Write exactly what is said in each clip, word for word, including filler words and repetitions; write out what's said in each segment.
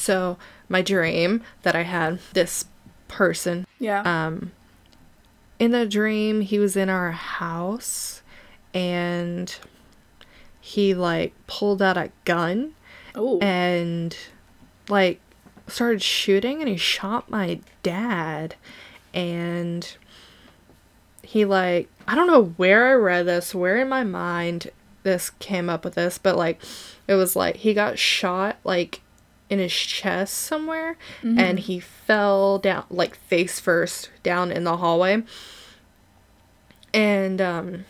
So my dream that I had, this person. Yeah. Um, in the dream, he was in our house and he like pulled out a gun. Oh. And like started shooting, and he shot my dad, and he like, I don't know where I read this, where in my mind this came up with this, but like it was like he got shot like in his chest somewhere, mm-hmm. and he fell down like face first down in the hallway, and um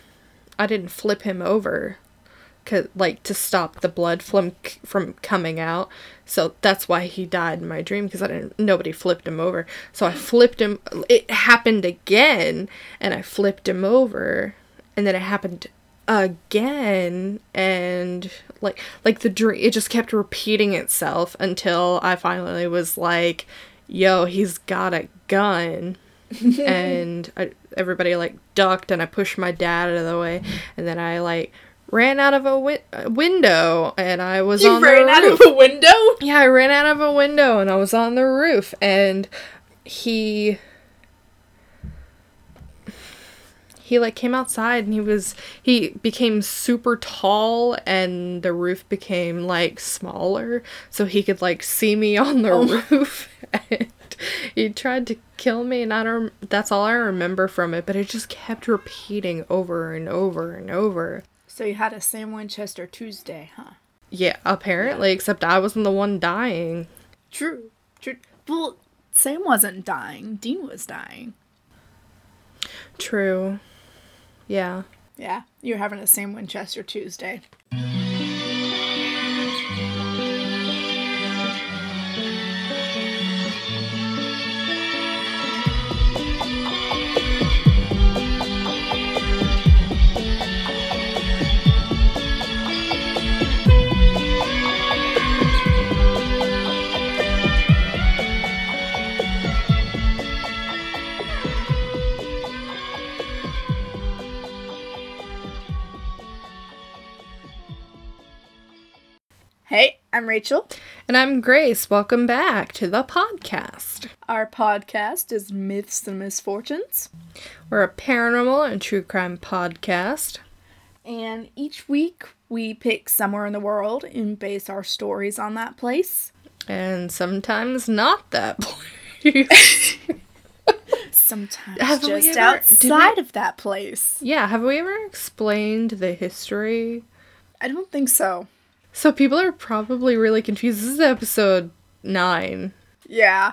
I didn't flip him over cause, like to stop the blood from from coming out. So that's why he died in my dream, because I didn't. Nobody flipped him over. So I flipped him. It happened again, and I flipped him over, and then it happened again, and like like the dream. It just kept repeating itself until I finally was like, "Yo, he's got a gun." And I, everybody like ducked, and I pushed my dad out of the way, and then I like. Ran out of a wi- window, and I was you on the roof. You ran out of a window? Yeah, I ran out of a window, and I was on the roof, and he... He, like, came outside, and he was... He became super tall, and the roof became, like, smaller, so he could, like, see me on the oh. roof, and he tried to kill me, and I don't... That's all I remember from it, but it just kept repeating over and over and over. So you had a Sam Winchester Tuesday, huh? Yeah, apparently, yeah. Except I wasn't the one dying. True, true. Well, Sam wasn't dying. Dean was dying. True. Yeah. Yeah, you're having a Sam Winchester Tuesday. Hey, I'm Rachel. And I'm Grace. Welcome back to the podcast. Our podcast is Myths and Misfortunes. We're a paranormal and true crime podcast. And each week we pick somewhere in the world and base our stories on that place. And sometimes not that place. Sometimes have just ever, outside we, of that place. Yeah, have we ever explained the history? I don't think so. So people are probably really confused. This is episode nine. Yeah.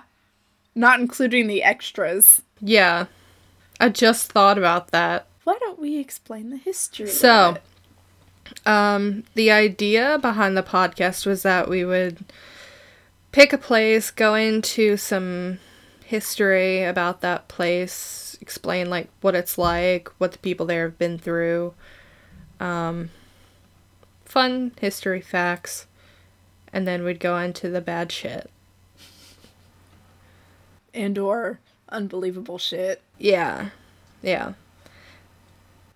Not including the extras. Yeah. I just thought about that. Why don't we explain the history? So, um, the idea behind the podcast was that we would pick a place, go into some history about that place, explain, like, what it's like, what the people there have been through, um... fun history facts, and then we'd go into the bad shit. And or unbelievable shit. Yeah. Yeah.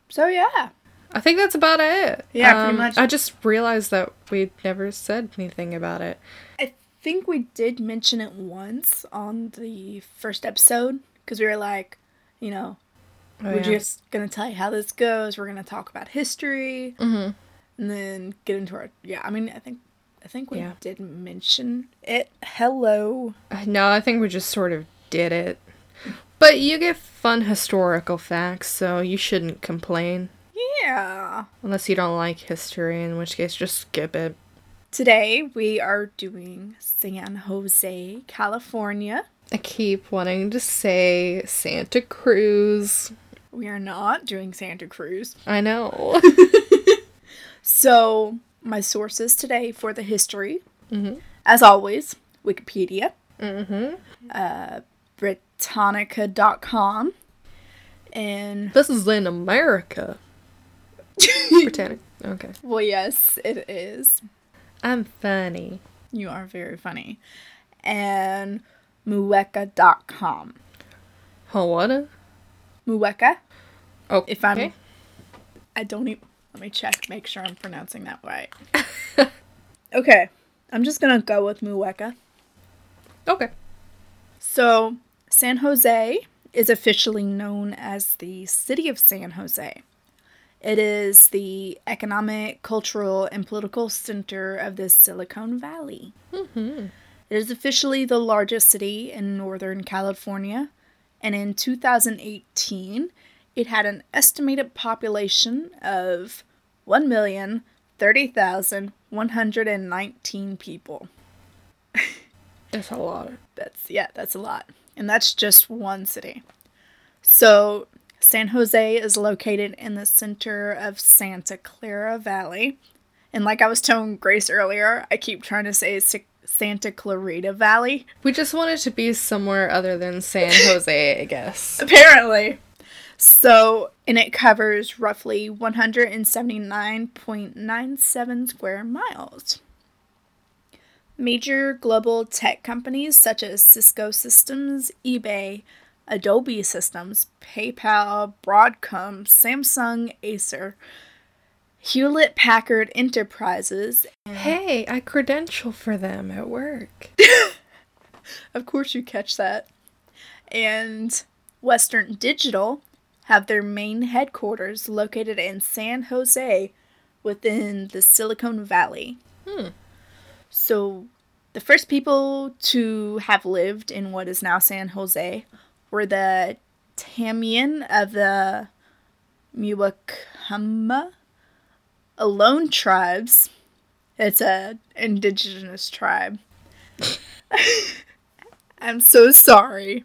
So, yeah. I think that's about it. Yeah, um, pretty much. I just realized that we'd never said anything about it. I think we did mention it once on the first episode, because we were like, you know, oh, we're yeah. just going to tell you how this goes. We're going to talk about history. Mm-hmm. And then get into our... Yeah, I mean, I think I think we yeah. did mention it. Hello. No, I think we just sort of did it. But you get fun historical facts, so you shouldn't complain. Yeah. Unless you don't like history, in which case, just skip it. Today, we are doing San Jose, California. I keep wanting to say Santa Cruz. We are not doing Santa Cruz. I know. So, my sources today for the history, mm-hmm. as always, Wikipedia, mm-hmm. uh, Britannica dot com, and... This is in America. Britannica. Okay. Well, yes, it is. I'm funny. You are very funny. And Muwekma dot com. Hawaii? Muwekma. Oh, if I'm... Okay. I don't even... Let me check, make sure I'm pronouncing that right. Okay, I'm just going to go with Muwekma. Okay. So San Jose is officially known as the City of San Jose. It is the economic, cultural, and political center of the Silicon Valley. Mm-hmm. It is officially the largest city in Northern California, and in two thousand eighteen, it had an estimated population of one million thirty thousand one hundred nineteen people. That's a lot. That's, yeah, that's a lot. And that's just one city. So San Jose is located in the center of Santa Clara Valley. And like I was telling Grace earlier, I keep trying to say Santa Clarita Valley. We just wanted to be somewhere other than San Jose, I guess. Apparently. So, and it covers roughly one hundred seventy-nine point nine seven square miles. Major global tech companies such as Cisco Systems, eBay, Adobe Systems, PayPal, Broadcom, Samsung, Acer, Hewlett-Packard Enterprises. And hey, I credential for them at work. Of course you catch that. And Western Digital have their main headquarters located in San Jose within the Silicon Valley. Hmm. So the first people to have lived in what is now San Jose were the Tamien of the Muwekma Ohlone tribes. It's a indigenous tribe. I'm so sorry.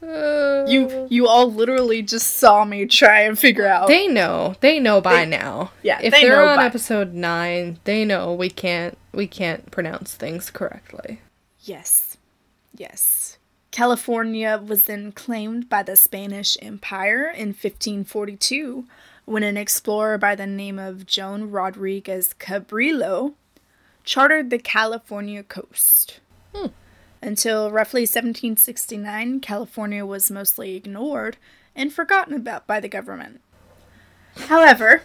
Uh, you you all literally just saw me try and figure out. They know. They know by they, now. Yeah, if they they're know on by. Episode nine, they know we can't we can't pronounce things correctly. Yes. Yes. California was then claimed by the Spanish Empire in fifteen forty-two when an explorer by the name of Juan Rodriguez Cabrillo chartered the California coast. Hmm. Until roughly seventeen sixty-nine, California was mostly ignored and forgotten about by the government. However,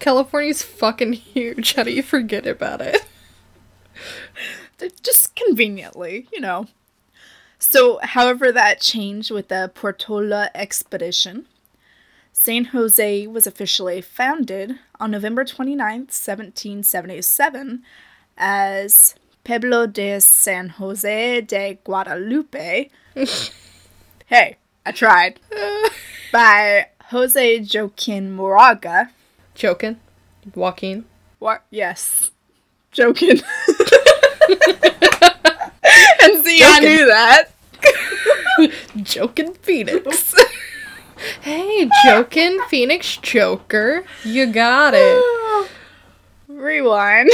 California's fucking huge. How do you forget about it? Just conveniently, you know. So, however, that changed with the Portola Expedition. San Jose was officially founded on November twenty-ninth, seventeen seventy-seven, as Pueblo de San Jose de Guadalupe. Hey, I tried. By Jose Joaquin Moraga. Joaquin? Joaquin? What? Yes. Joaquin. And see, Joaquin. I knew that. Joaquin Phoenix. Hey, Joaquin Phoenix Joker. You got it. Rewind.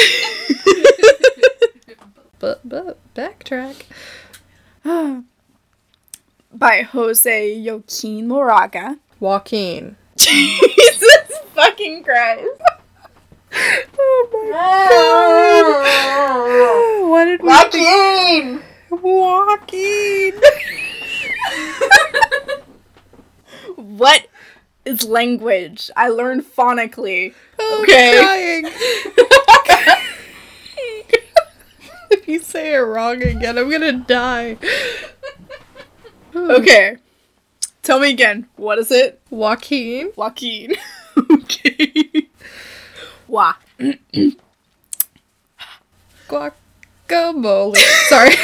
but, but, backtrack. By Jose Joaquin Moraga. Joaquin. Jesus fucking Christ. Oh my ah. God. What did we Joaquin! Do? Joaquin! What is language? I learned phonically. Oh, okay. Crying. If you say it wrong again, I'm gonna die. Okay. Tell me again. What is it? Joaquin. Joaquin. Okay. Wah. Guacamole. Sorry.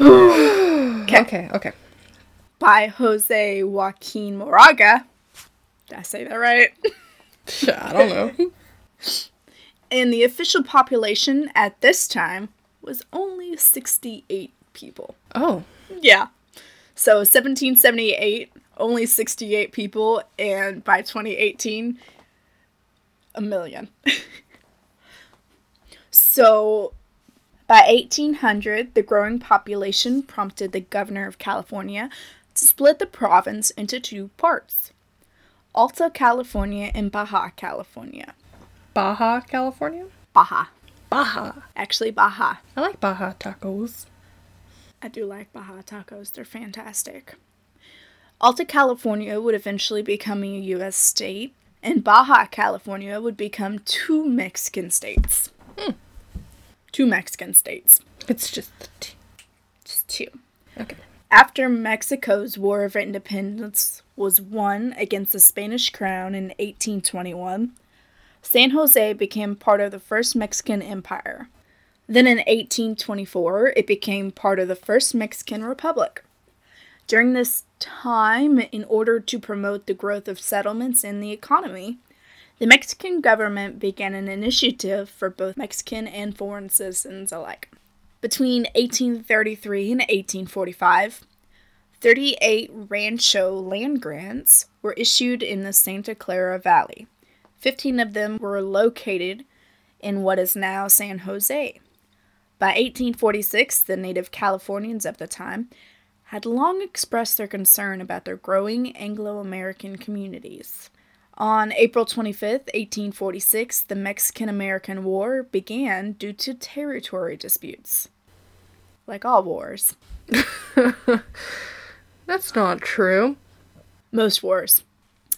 Okay. Okay, okay. By Jose Joaquin Moraga. Did I say that right? I don't know. And the official population at this time was only sixty-eight people. Oh. Yeah. So seventeen seventy-eight, only sixty-eight people, and by twenty eighteen, a million. So by eighteen hundred, the growing population prompted the governor of California to split the province into two parts. Alta California and Baja California. Baja California? Baja. Baja. Actually, Baja. I like Baja tacos. I do like Baja tacos. They're fantastic. Alta California would eventually become a U S state and Baja California would become two Mexican states. Hmm. Two Mexican states. It's just two. Just two. Okay. After Mexico's War of Independence was won against the Spanish crown in eighteen twenty-one, San Jose became part of the First Mexican Empire. Then in eighteen twenty-four, it became part of the First Mexican Republic. During this time, in order to promote the growth of settlements in the economy, the Mexican government began an initiative for both Mexican and foreign citizens alike. Between eighteen thirty-three and eighteen forty-five, thirty-eight rancho land grants were issued in the Santa Clara Valley. fifteen of them were located in what is now San Jose. By eighteen forty-six, the native Californians of the time had long expressed their concern about their growing Anglo-American communities. On April twenty-fifth, eighteen forty-six, the Mexican-American War began due to territory disputes. Like all wars. That's not true. Most wars.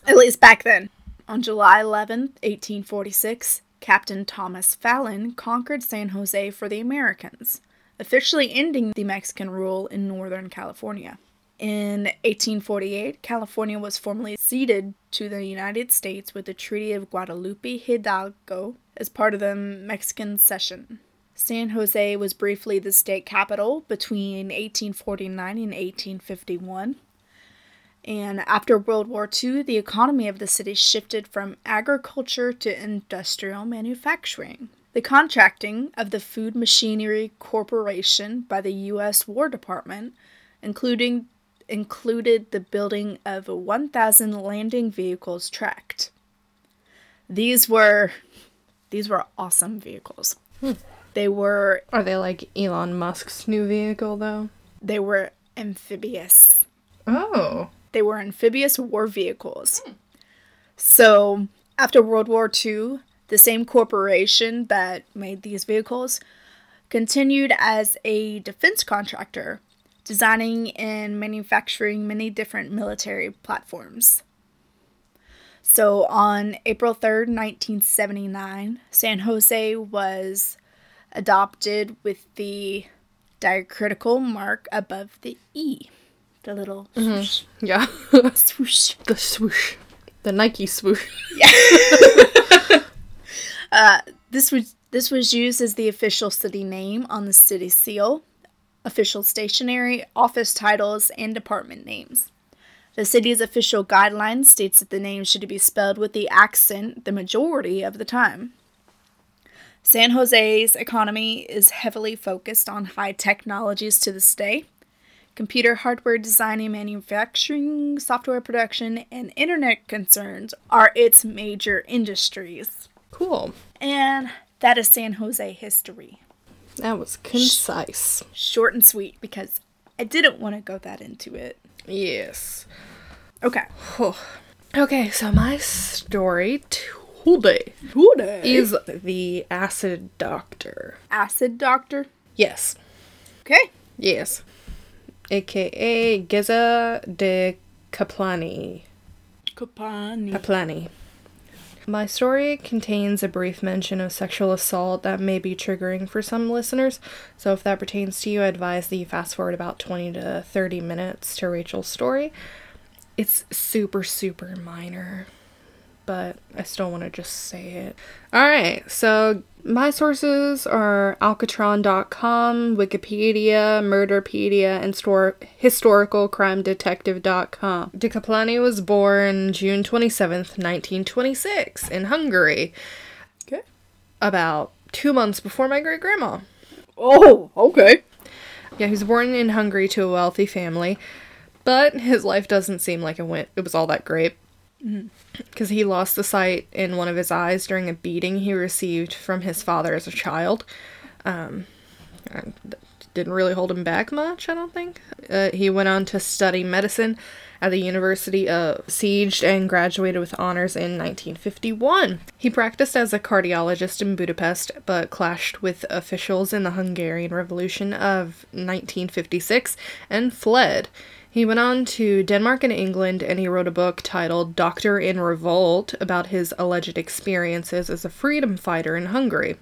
At least back then. On July eleventh, eighteen forty-six, Captain Thomas Fallon conquered San Jose for the Americans, officially ending the Mexican rule in Northern California. In eighteen forty-eight, California was formally ceded to the United States with the Treaty of Guadalupe Hidalgo as part of the Mexican cession. San Jose was briefly the state capital between eighteen forty-nine and eighteen fifty-one. And after World War Two, the economy of the city shifted from agriculture to industrial manufacturing. The contracting of the Food Machinery Corporation by the U S War Department including included the building of one thousand landing vehicles tracked. These were these were awesome vehicles. Hmm. They were... Are they like Elon Musk's new vehicle, though? They were amphibious. Oh. They were amphibious war vehicles. Hmm. So, after World War Two, the same corporation that made these vehicles continued as a defense contractor, designing and manufacturing many different military platforms. So on April third, nineteen seventy-nine, San Jose was adopted with the diacritical mark above the E. The little mm-hmm. swoosh. Yeah. Swoosh. The swoosh. The Nike swoosh. Yeah. uh, this was this was used as the official city name on the city seal, official stationery, office titles, and department names. The city's official guidelines states that the name should be spelled with the accent the majority of the time. San Jose's economy is heavily focused on high technologies to this day. Computer hardware design and manufacturing, software production, and internet concerns are its major industries. Cool. And that is San Jose history. That was concise. Short and sweet, because I didn't want to go that into it. Yes. Okay. Okay, so my story today, today is the Acid Doctor. Acid Doctor? Yes. Okay. Yes. A K A Géza de Kaplany. Kaplany. Kaplany. My story contains a brief mention of sexual assault that may be triggering for some listeners, so if that pertains to you, I advise that you fast forward about twenty to thirty minutes to Rachel's story. It's super, super minor, but I still want to just say it. Alright, so my sources are Alcatron dot com, Wikipedia, Murderpedia, and stor- historical crime detective dot com. De Kaplany was born June twenty-seventh, nineteen twenty-six, in Hungary. Okay. About two months before my great-grandma. Oh, okay. Yeah, he was born in Hungary to a wealthy family, but his life doesn't seem like it went. It was all that great. Because he lost the sight in one of his eyes during a beating he received from his father as a child. Um, didn't really hold him back much, I don't think. Uh, he went on to study medicine at the University of Siege and graduated with honors in nineteen fifty-one. He practiced as a cardiologist in Budapest, but clashed with officials in the Hungarian Revolution of nineteen fifty-six and fled. He went on to Denmark and England, and he wrote a book titled Doctor in Revolt about his alleged experiences as a freedom fighter in Hungary.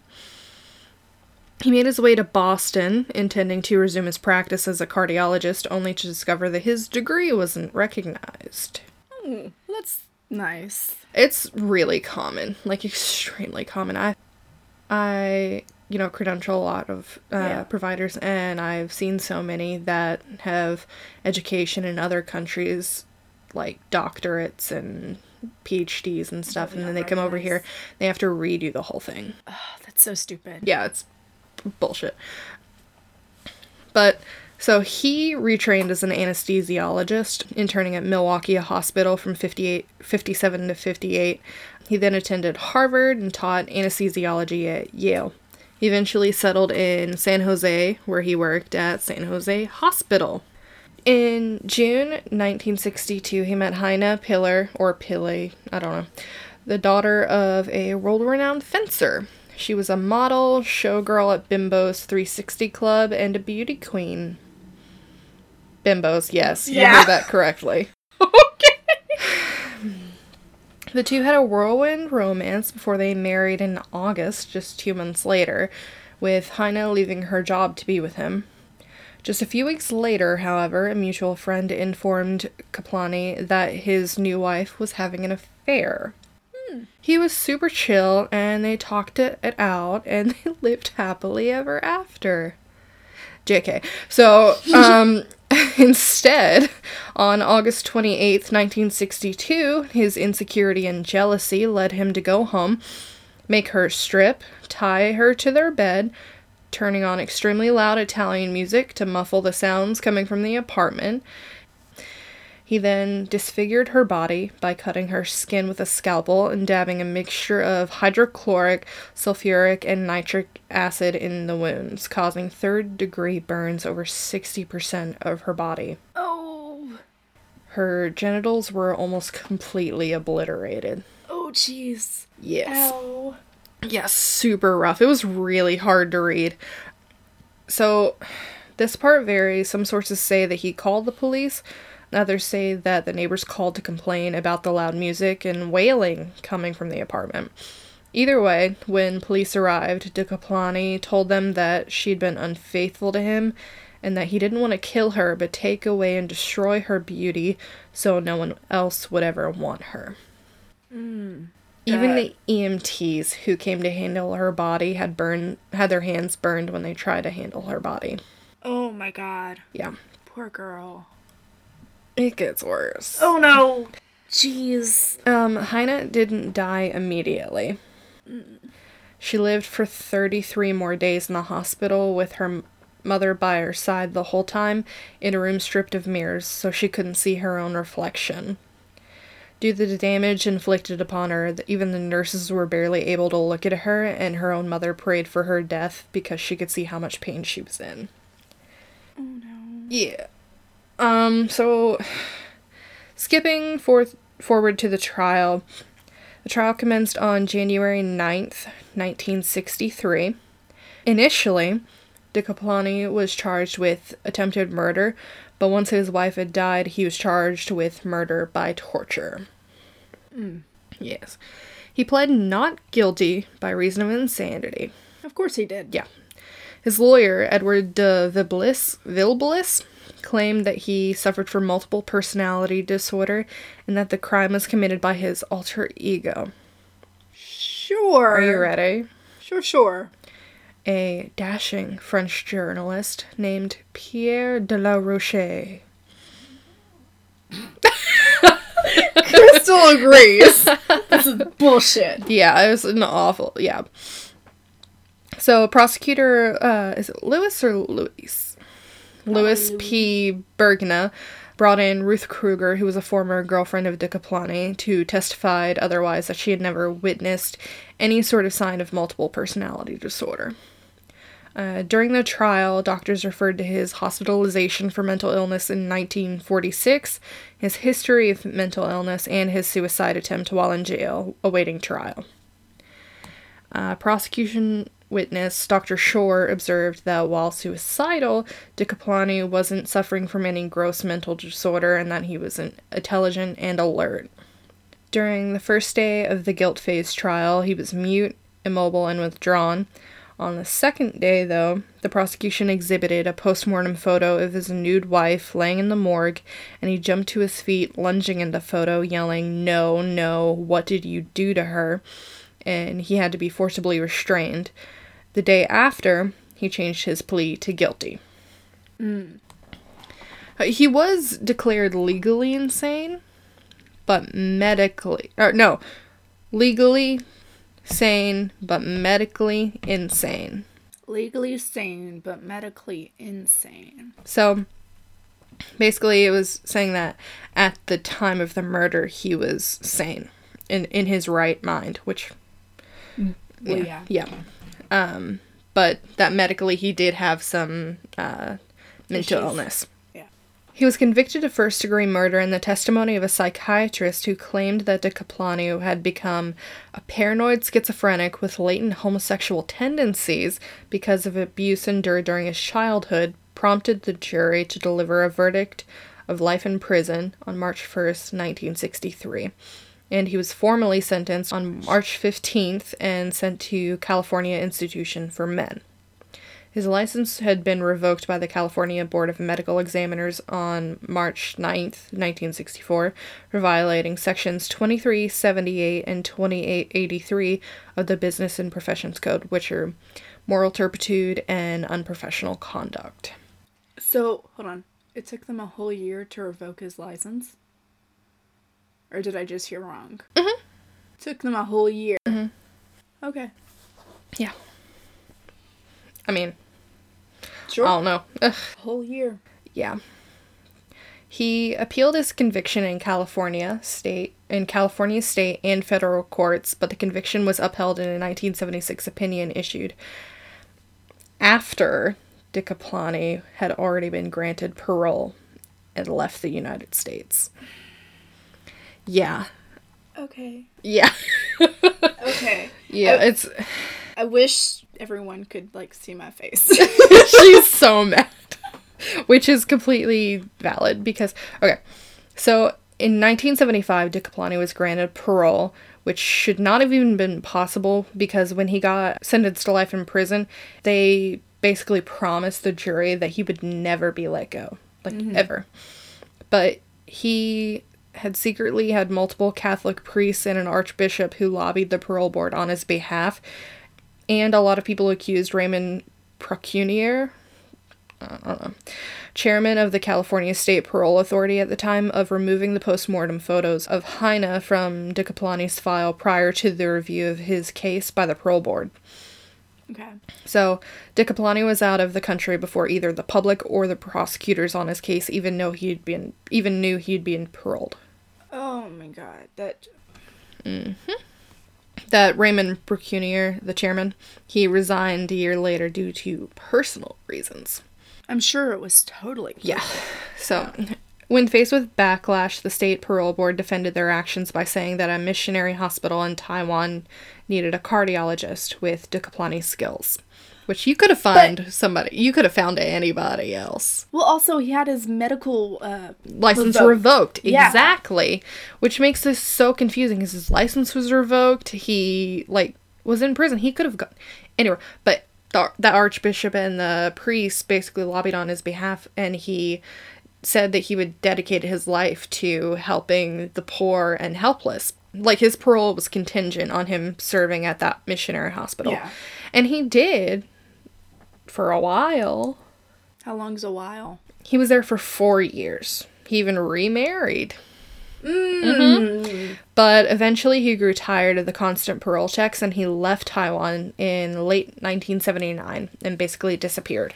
He made his way to Boston, intending to resume his practice as a cardiologist, only to discover that his degree wasn't recognized. Oh, that's nice. It's really common, like extremely common. I, I, you know, credential a lot of uh, yeah. providers, and I've seen so many that have education in other countries, like doctorates and P H Ds and stuff, oh, and then they come over here, they have to redo the whole thing. Oh, that's so stupid. Yeah, it's bullshit. But so he retrained as an anesthesiologist, interning at Milwaukee Hospital from fifty-eight, fifty-seven to fifty-eight. He then attended Harvard and taught anesthesiology at Yale. He eventually settled in San Jose, where he worked at San Jose Hospital. In June nineteen sixty-two, he met Heine Piller, or Pille, I don't know, the daughter of a world-renowned fencer. She was a model, showgirl at Bimbo's three sixty Club, and a beauty queen. Bimbo's, yes. You yeah. heard that correctly. Okay. The two had a whirlwind romance before they married in August, just two months later, with Heine leaving her job to be with him. Just a few weeks later, however, a mutual friend informed Kaplany that his new wife was having an affair. He was super chill, and they talked it, it out, and they lived happily ever after. J K. So, um, instead, on August twenty-eighth, nineteen sixty-two, his insecurity and jealousy led him to go home, make her strip, tie her to their bed, turning on extremely loud Italian music to muffle the sounds coming from the apartment. He then disfigured her body by cutting her skin with a scalpel and dabbing a mixture of hydrochloric, sulfuric, and nitric acid in the wounds, causing third-degree burns over sixty percent of her body. Oh! Her genitals were almost completely obliterated. Oh, jeez. Yes. Ow. Yeah, super rough. It was really hard to read. So, this part varies. Some sources say that he called the police. Others say that the neighbors called to complain about the loud music and wailing coming from the apartment. Either way, when police arrived, de Kaplany told them that she'd been unfaithful to him and that he didn't want to kill her but take away and destroy her beauty so no one else would ever want her. Mm, Even the E M Ts who came to handle her body had burned, had their hands burned when they tried to handle her body. Oh my god. Yeah. Poor girl. It gets worse. Oh no! Jeez. Um, Heine didn't die immediately. She lived for thirty-three more days in the hospital with her mother by her side the whole time, in a room stripped of mirrors so she couldn't see her own reflection. Due to the damage inflicted upon her, even the nurses were barely able to look at her, and her own mother prayed for her death because she could see how much pain she was in. Oh no. Yeah. Um, so, skipping forth, forward to the trial. The trial commenced on January ninth, nineteen sixty-three. Initially, de Kaplany was charged with attempted murder, but once his wife had died, he was charged with murder by torture. Mm. Yes. He pled not guilty by reason of insanity. Of course he did. Yeah. His lawyer, Edward de Viblis, Viblis, claimed that he suffered from multiple personality disorder and that the crime was committed by his alter ego. Sure. Are you ready? Sure, sure. A dashing French journalist named Pierre de la Roche. Crystal agrees. This is bullshit. Yeah, it was an awful, yeah. So, prosecutor, uh, is it Lewis or Louis? Louis P. Bergna brought in Ruth Kruger, who was a former girlfriend of de Kaplany, to testify otherwise that she had never witnessed any sort of sign of multiple personality disorder. Uh, during the trial, doctors referred to his hospitalization for mental illness in nineteen forty-six, his history of mental illness, and his suicide attempt while in jail awaiting trial. Uh, prosecution witness, Doctor Shore, observed that while suicidal, de Kaplany wasn't suffering from any gross mental disorder and that he was intelligent and alert. During the first day of the guilt phase trial, he was mute, immobile, and withdrawn. On the second day, though, the prosecution exhibited a postmortem photo of his nude wife laying in the morgue, and he jumped to his feet, lunging into the photo, yelling, "No, no, what did you do to her?" And he had to be forcibly restrained. The day after, he changed his plea to guilty. Mm. He was declared legally insane, but medically... Or no, legally sane, but medically insane. Legally sane, but medically insane. So, basically it was saying that at the time of the murder, he was sane. In, in his right mind, which... Well, yeah. Yeah. Um, but that medically he did have some uh, mental Issues. illness. Yeah. He was convicted of first-degree murder in the testimony of a psychiatrist who claimed that de Kaplany had become a paranoid schizophrenic with latent homosexual tendencies because of abuse endured during his childhood, prompted the jury to deliver a verdict of life in prison on March first, nineteen sixty-three. And he was formally sentenced on March fifteenth and sent to California Institution for Men. His license had been revoked by the California Board of Medical Examiners on March ninth, nineteen sixty-four, for violating sections twenty-three seventy-eight and twenty-eight eighty-three of the Business and Professions Code, which are moral turpitude and unprofessional conduct. So, hold on. It took them a whole year to revoke his license? Or did I just hear wrong? Mm-hmm. Took them a whole year. Mm-hmm. Okay. Yeah. I mean, sure. I don't know. Ugh. Whole year. Yeah. He appealed his conviction in California state, in California state and federal courts, but the conviction was upheld in a nineteen seventy-six opinion issued after de Kaplany had already been granted parole and left the United States. Yeah. Okay. Yeah. Okay. Yeah, I, it's... I wish everyone could, like, see my face. She's so mad. Which is completely valid because... Okay. So, in nineteen seventy-five, de Kaplany was granted parole, which should not have even been possible because when he got sentenced to life in prison, they basically promised the jury that he would never be let go. Like, mm-hmm. ever. But he... had secretly had multiple Catholic priests and an archbishop who lobbied the parole board on his behalf, and a lot of people accused Raymond Procunier, I don't know, chairman of the California State Parole Authority at the time, of removing the postmortem photos of Heine from de Kaplany's file prior to the review of his case by the parole board. Okay. So, de Kaplany was out of the country before either the public or the prosecutors on his case even know he'd been even knew he'd been paroled. Oh my god, that. Mm-hmm. That Raymond Procunier, the chairman, he resigned a year later due to personal reasons. I'm sure it was totally. Yeah. So. Yeah. When faced with backlash, the state parole board defended their actions by saying that a missionary hospital in Taiwan needed a cardiologist with de Kaplany's skills. Which you could have found but, somebody. You could have found anybody else. Well, also, he had his medical uh, license revoked. revoked. Yeah. Exactly. Which makes this so confusing because his license was revoked. He, like, was in prison. He could have gone. Anyway, but the, the archbishop and the priest basically lobbied on his behalf, and he... said that he would dedicate his life to helping the poor and helpless. Like, his parole was contingent on him serving at that missionary hospital. Yeah. And he did for a while. How long's a while? He was there for four years. He even remarried. Mm. Mm-hmm. But eventually he grew tired of the constant parole checks and he left Taiwan in late nineteen seventy-nine and basically disappeared.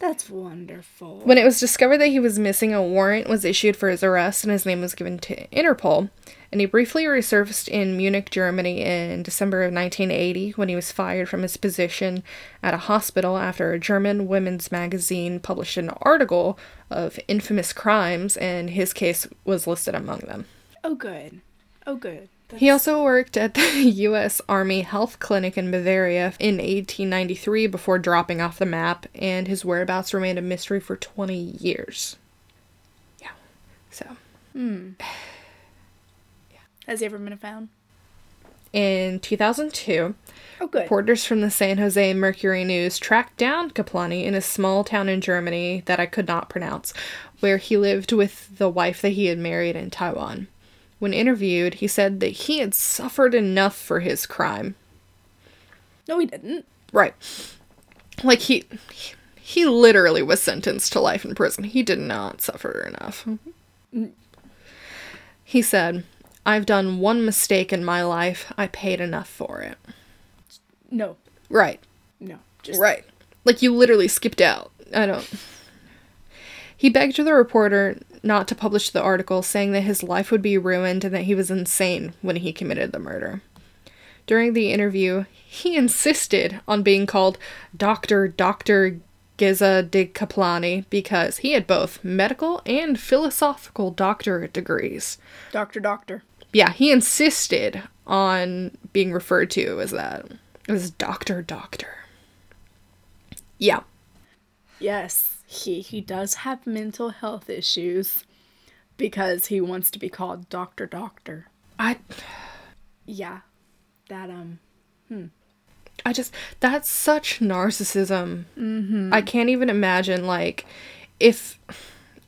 That's wonderful. When it was discovered that he was missing, a warrant was issued for his arrest and his name was given to Interpol. And he briefly resurfaced in Munich, Germany in December of nineteen eighty when he was fired from his position at a hospital after a German women's magazine published an article of infamous crimes and his case was listed among them. Oh, good. Oh, good. That's... He also worked at the U S Army Health Clinic in Bavaria in eighteen ninety-three before dropping off the map, and his whereabouts remained a mystery for twenty years. Yeah. So. Hmm. Yeah. Has he ever been found? In two thousand two, oh, good. Reporters from the San Jose Mercury News tracked down Kaplany in a small town in Germany that I could not pronounce, where he lived with the wife that he had married in Taiwan. When interviewed, he said that he had suffered enough for his crime. No, he didn't. Right. Like, he, he literally was sentenced to life in prison. He did not suffer enough. He said, "I've done one mistake in my life. I paid enough for it." No. Right. No. Just... Right. Like, you literally skipped out. I don't... He begged the reporter not to publish the article, saying that his life would be ruined and that he was insane when he committed the murder. During the interview, he insisted on being called Doctor Doctor Géza de Kaplany because he had both medical and philosophical doctorate degrees. Doctor Doctor. Yeah, he insisted on being referred to as that. As Doctor Doctor. Yeah. Yes. He he does have mental health issues because he wants to be called Doctor Doctor. I... Yeah. That, um... Hmm. I just... That's such narcissism. Mm-hmm. I can't even imagine, like, if...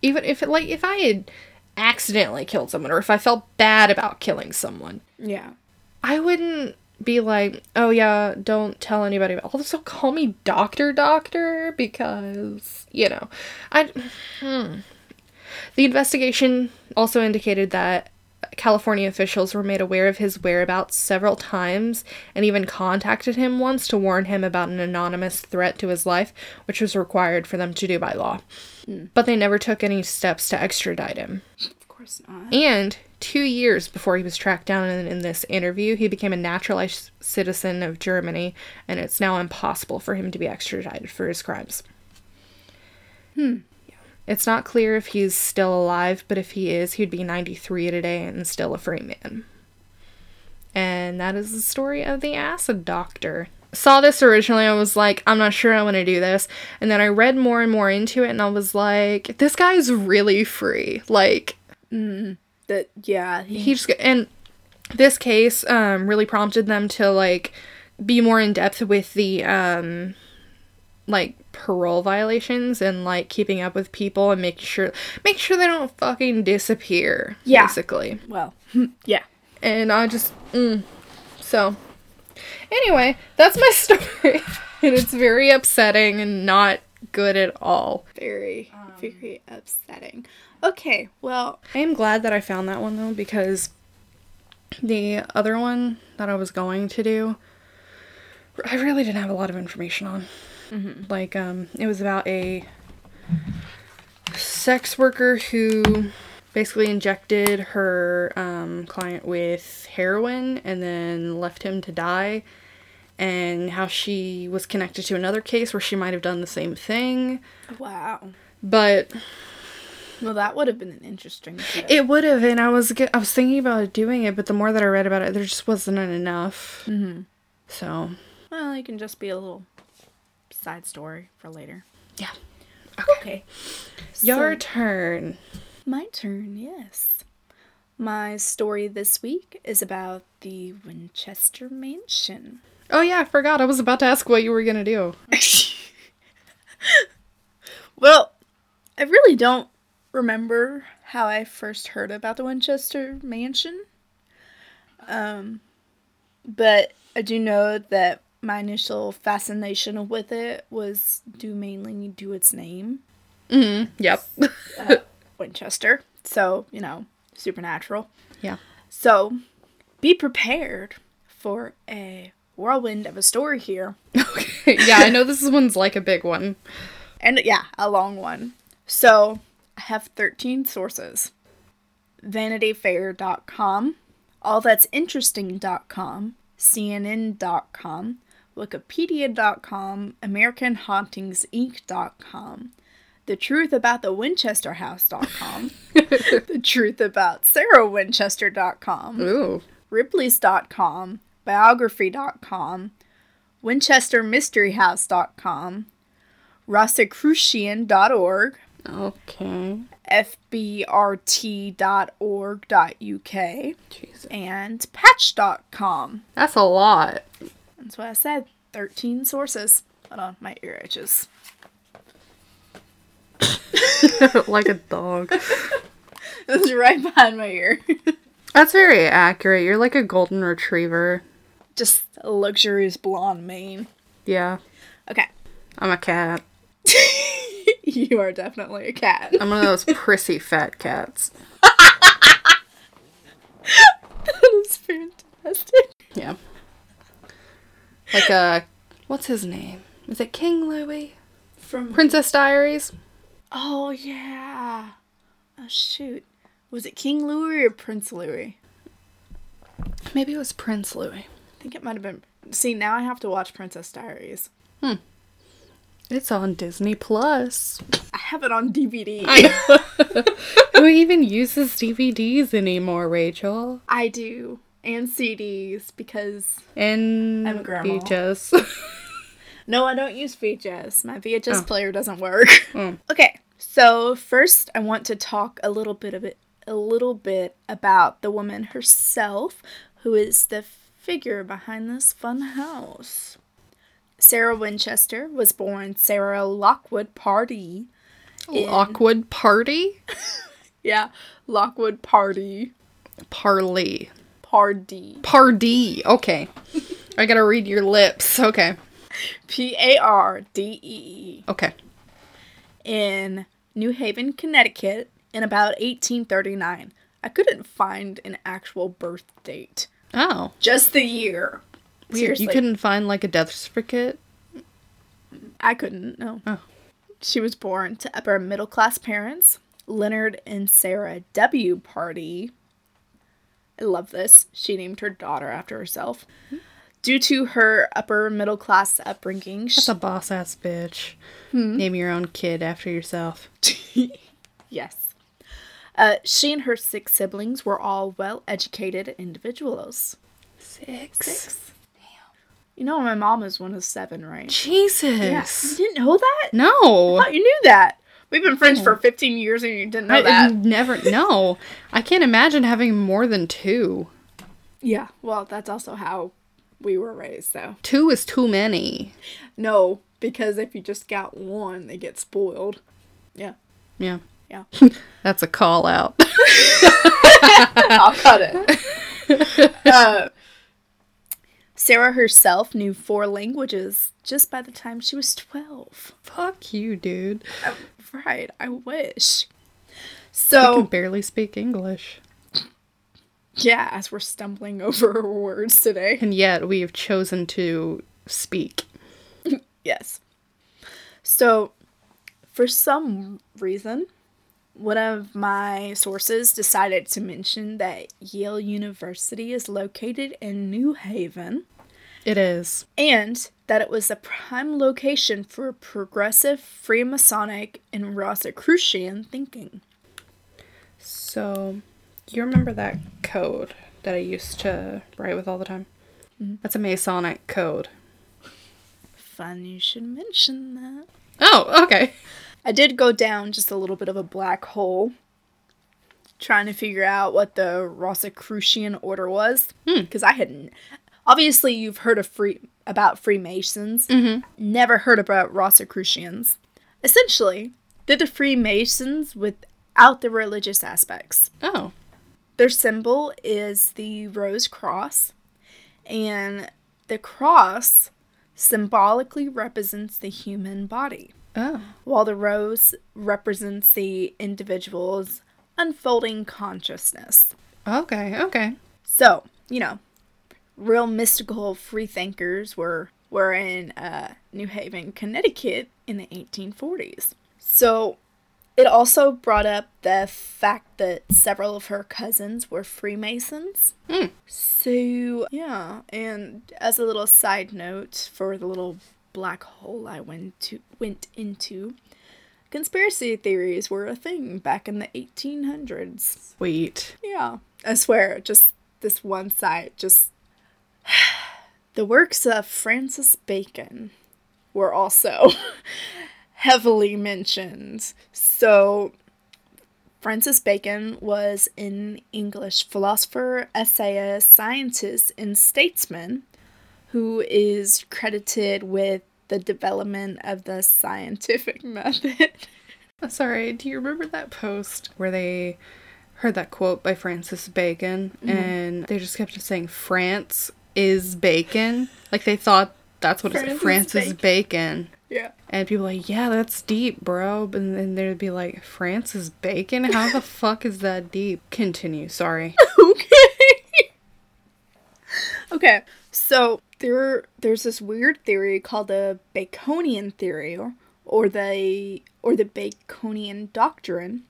Even if, it, like, if I had accidentally killed someone or if I felt bad about killing someone. Yeah. I wouldn't be like, oh, yeah, don't tell anybody about it. Also, call me Doctor Doctor because, you know, I... Hmm. The investigation also indicated that California officials were made aware of his whereabouts several times and even contacted him once to warn him about an anonymous threat to his life, which was required for them to do by law. Mm. But they never took any steps to extradite him. Of course not. And... Two years before he was tracked down in, in this interview, he became a naturalized citizen of Germany, and it's now impossible for him to be extradited for his crimes. Hmm. It's not clear if he's still alive, but if he is, he'd be ninety-three today and still a free man. And that is the story of the Acid Doctor. Saw this originally, I was like, I'm not sure I want to do this. And then I read more and more into it, and I was like, this guy is really free. Like, mm. That, yeah. He, he just, and this case, um, really prompted them to, like, be more in depth with the, um, like, parole violations and, like, keeping up with people and making sure, make sure they don't fucking disappear. Yeah. Basically. Well, yeah. And I just, mm, so. Anyway, that's my story. And it's very upsetting and not good at all. Very, um, very upsetting. Okay, well... I am glad that I found that one, though, because the other one that I was going to do, I really didn't have a lot of information on. Mm-hmm. Like, um, it was about a sex worker who basically injected her um, client with heroin and then left him to die, and how she was connected to another case where she might have done the same thing. Wow. But... Well, that would have been an interesting show. It would have, and I was I was thinking about doing it, but the more that I read about it, there just wasn't enough. Mm-hmm. So. Well, it can just be a little side story for later. Yeah. Okay. okay. Your so, turn. My turn, yes. My story this week is about the Winchester Mansion. Oh, yeah, I forgot. I was about to ask what you were going to do. Well, I really don't remember how I first heard about the Winchester Mansion. Um, but I do know that my initial fascination with it was due mainly to its name. Mm-hmm. Yep. uh, Winchester. So, you know, supernatural. Yeah. So, be prepared for a whirlwind of a story here. Okay. Yeah, I know this one's like a big one. And, yeah, a long one. So... I have thirteen sources. Vanity Fair dot com, all that's interesting dot com, C N N dot com, Wikipedia dot com, American Hauntings Inc dot com, the truth about the Winchester House dot com, the truth about Sarah Winchester dot com, Ripley's dot com, Biography dot com, Winchester Mystery House dot com, Rosicrucian dot org, okay, F B R T dot org dot U K, Jesus, and Patch dot com. That's a lot. That's what I said. thirteen sources. Hold on, my ear itches. Like a dog. It was right behind my ear. That's very accurate. You're like a golden retriever. Just a luxurious blonde mane. Yeah. Okay. I'm a cat. You are definitely a cat. I'm one of those prissy fat cats. That is fantastic. Yeah. Like a... What's his name? Is it King Louis? From... Princess Diaries? Oh, yeah. Oh, shoot. Was it King Louis or Prince Louis? Maybe it was Prince Louis. I think it might have been... See, now I have to watch Princess Diaries. Hmm. It's on Disney Plus. I have it on D V D. I... Who even uses D V Ds anymore, Rachel? I do. And C Ds, because... And I'm a grandma. V H S. No, I don't use V H S. My V H S oh. player doesn't work. Mm. Okay, so first I want to talk a little bit of it, a little bit about the woman herself, who is the figure behind this fun house. Sarah Winchester was born Sarah Lockwood Pardee. In... Lockwood Pardee? Yeah, Lockwood Pardee. Parley. Pardee. Pardee. Okay. I gotta read your lips. Okay. P A R D E E. Okay. In New Haven, Connecticut, in about eighteen thirty-nine. I couldn't find an actual birth date. Oh. Just the year. Weird. You couldn't find, like, a death certificate? I couldn't, no. Oh. She was born to upper middle-class parents, Leonard and Sarah W. Pardee. I love this. She named her daughter after herself. Mm-hmm. Due to her upper middle-class upbringing... That's she- a boss-ass bitch. Hmm? Name your own kid after yourself. Yes. Uh, she and her six siblings were all well-educated individuals. Six? Six. Damn. You know my mom is one of seven, right? Jesus. Yeah. You didn't know that? No. I thought you knew that. We've been friends oh. for fifteen years and you didn't know I, that. Never. No. I can't imagine having more than two. Yeah. Well, that's also how we were raised, though. Two is too many. No, because if you just got one, they get spoiled. Yeah. Yeah. Yeah. That's a call out. I'll cut it. Uh, Sarah herself knew four languages just by the time she was twelve. Fuck you, dude. Uh, right, I wish. So I can barely speak English. Yeah, as we're stumbling over words today. And yet we have chosen to speak. Yes. So, for some reason, one of my sources decided to mention that Yale University is located in New Haven. It is. And that it was the prime location for progressive Freemasonic and Rosicrucian thinking. So... You remember that code that I used to write with all the time? Mm-hmm. That's a Masonic code. Fun you should mention that. Oh, okay. I did go down just a little bit of a black hole trying to figure out what the Rosicrucian order was. Because hmm. I hadn't... Obviously, you've heard of free about Freemasons. Mm-hmm. Never heard about Rosicrucians. Essentially, they're the Freemasons without the religious aspects. Oh. Their symbol is the Rose Cross, and the cross symbolically represents the human body, oh. while the rose represents the individual's unfolding consciousness. Okay, okay. So, you know, real mystical freethinkers were, were in uh, New Haven, Connecticut in the eighteen forties. So... It also brought up the fact that several of her cousins were Freemasons. Mm. So, yeah. And as a little side note for the little black hole I went to went into, conspiracy theories were a thing back in the eighteen hundreds. Sweet. Yeah. I swear, just this one site just... The works of Francis Bacon were also heavily mentioned. So, Francis Bacon was an English philosopher, essayist, scientist, and statesman who is credited with the development of the scientific method. Sorry, do you remember that post where they heard that quote by Francis Bacon, mm-hmm. and they just kept saying, France is bacon? Like, they thought that's what Francis it's Francis Bacon. Bacon. Yeah. And people were like, yeah, that's deep, bro. And then they'd be like, Francis Bacon? How the fuck is that deep? Continue, sorry. Okay. Okay, so there, there's this weird theory called the Baconian theory, or the or the Baconian doctrine,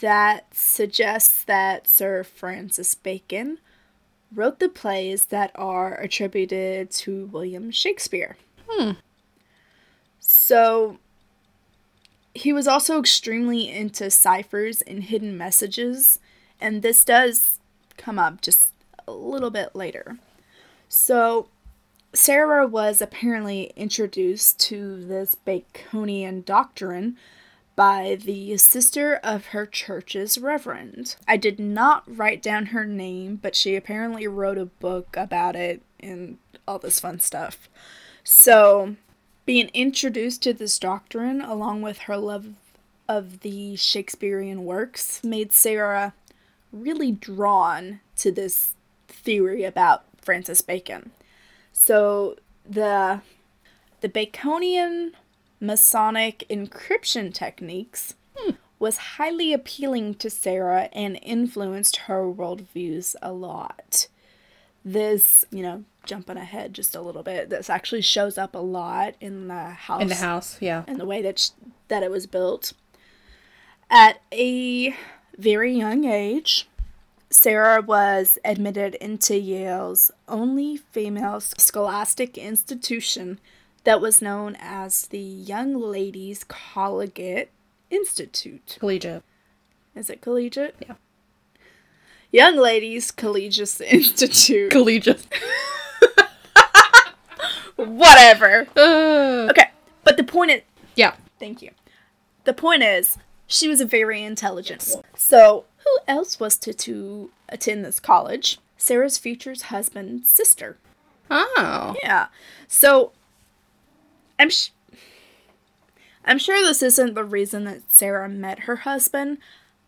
that suggests that Sir Francis Bacon wrote the plays that are attributed to William Shakespeare. Hmm. So, he was also extremely into ciphers and hidden messages, and this does come up just a little bit later. So, Sarah was apparently introduced to this Baconian doctrine by the sister of her church's reverend. I did not write down her name, but she apparently wrote a book about it and all this fun stuff. So, being introduced to this doctrine, along with her love of the Shakespearean works, made Sarah really drawn to this theory about Francis Bacon. So, the, the Baconian Masonic encryption techniques hmm. was highly appealing to Sarah and influenced her worldviews a lot. This, you know, jumping ahead just a little bit, this actually shows up a lot in the house. In the house, yeah. And the way that sh- that it was built. At a very young age, Sarah was admitted into Yale's only female scholastic institution, that was known as the Young Ladies Collegiate Institute. Collegiate. Is it collegiate? Yeah. Young Ladies Collegiate Institute. Collegiate. Whatever. Uh. Okay, but the point is... Yeah. Thank you. The point is, she was very intelligent. So, who else was to, to attend this college? Sarah's future husband's sister. Oh. Yeah. So... I'm sh- I'm sure this isn't the reason that Sarah met her husband,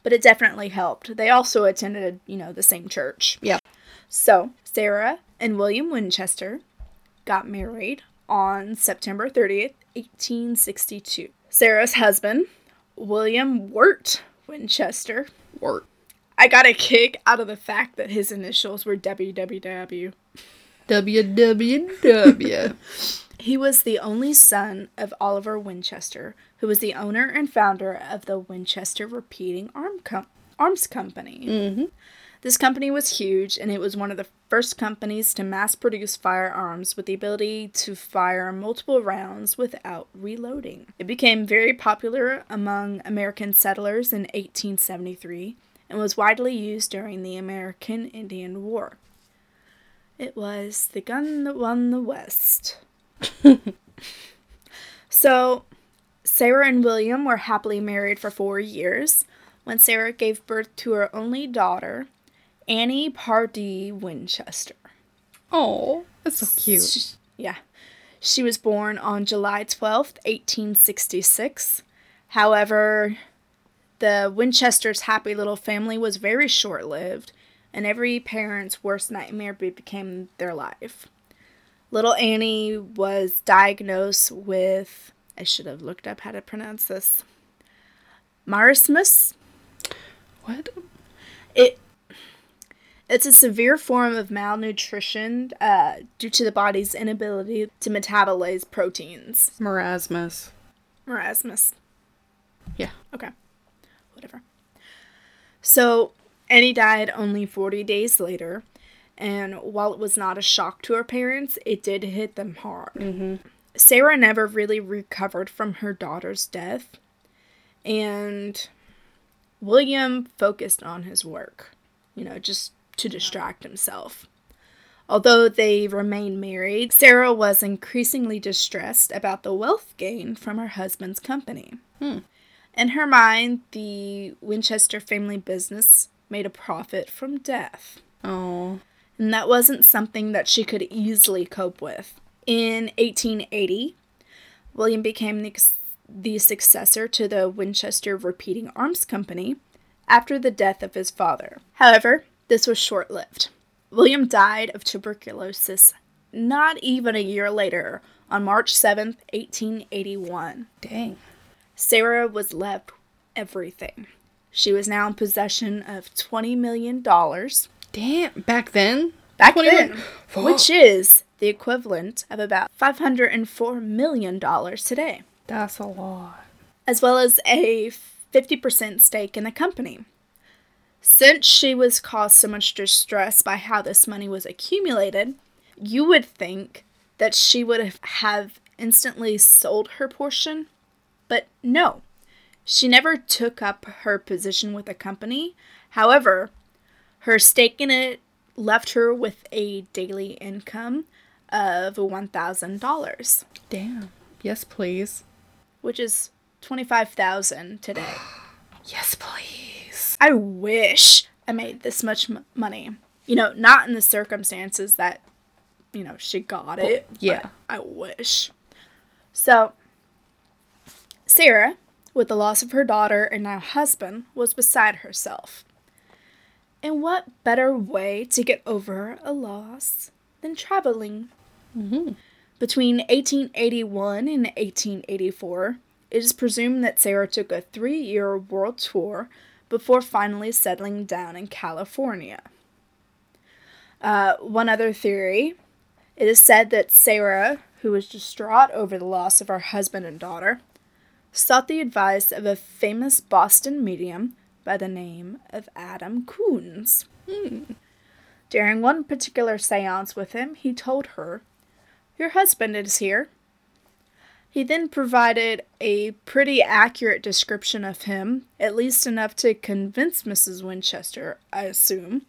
but it definitely helped. They also attended, you know, the same church. Yeah. So, Sarah and William Winchester got married on September thirtieth, eighteen sixty-two. Sarah's husband, William Wirt Winchester. Wirt. I got a kick out of the fact that his initials were W W W. W W W. He was the only son of Oliver Winchester, who was the owner and founder of the Winchester Repeating Arms Company. Mm-hmm. This company was huge, and it was one of the first companies to mass-produce firearms with the ability to fire multiple rounds without reloading. It became very popular among American settlers in eighteen seventy-three and was widely used during the American Indian War. It was the gun that won the West. So, Sarah and William were happily married for four years when Sarah gave birth to her only daughter, Annie Pardee Winchester. Oh, that's so cute. She, yeah. She was born on July twelfth, eighteen sixty-six. However, the Winchesters' happy little family was very short-lived, and every parent's worst nightmare became their life. Little Annie was diagnosed with, I should have looked up how to pronounce this, marasmus. What? It It's a severe form of malnutrition uh, due to the body's inability to metabolize proteins. Marasmus. Marasmus. Yeah. Okay. Whatever. So, Annie died only forty days later. And while it was not a shock to her parents, it did hit them hard. Mm-hmm. Sarah never really recovered from her daughter's death. And William focused on his work. You know, just to distract himself. Although they remained married, Sarah was increasingly distressed about the wealth gained from her husband's company. Hmm. In her mind, the Winchester family business made a profit from death. Oh. And that wasn't something that she could easily cope with. In eighteen eighty, William became the, the successor to the Winchester Repeating Arms Company after the death of his father. However, this was short-lived. William died of tuberculosis not even a year later, on March seventh, eighteen eighty-one. Dang. Sarah was left everything. She was now in possession of twenty million dollars. Damn, back then? Back then, which is the equivalent of about five hundred four million dollars today. That's a lot. As well as a fifty percent stake in the company. Since she was caused so much distress by how this money was accumulated, you would think that she would have instantly sold her portion, but no. She never took up her position with the company. However, her stake in it left her with a daily income of one thousand dollars. Damn. Yes, please. Which is twenty-five thousand dollars today. Yes, please. I wish I made this much m- money. You know, not in the circumstances that, you know, she got it. Yeah. I wish. So, Sarah, with the loss of her daughter and now husband, was beside herself. And what better way to get over a loss than traveling? Mm-hmm. Between eighteen eighty-one and eighteen eighty-four, it is presumed that Sarah took a three-year world tour before finally settling down in California. Uh, one other theory, it is said that Sarah, who was distraught over the loss of her husband and daughter, sought the advice of a famous Boston medium by the name of Adam Koons. Hmm. During one particular seance with him, he told her, "Your husband is here." He then provided a pretty accurate description of him, at least enough to convince Missus Winchester, I assume,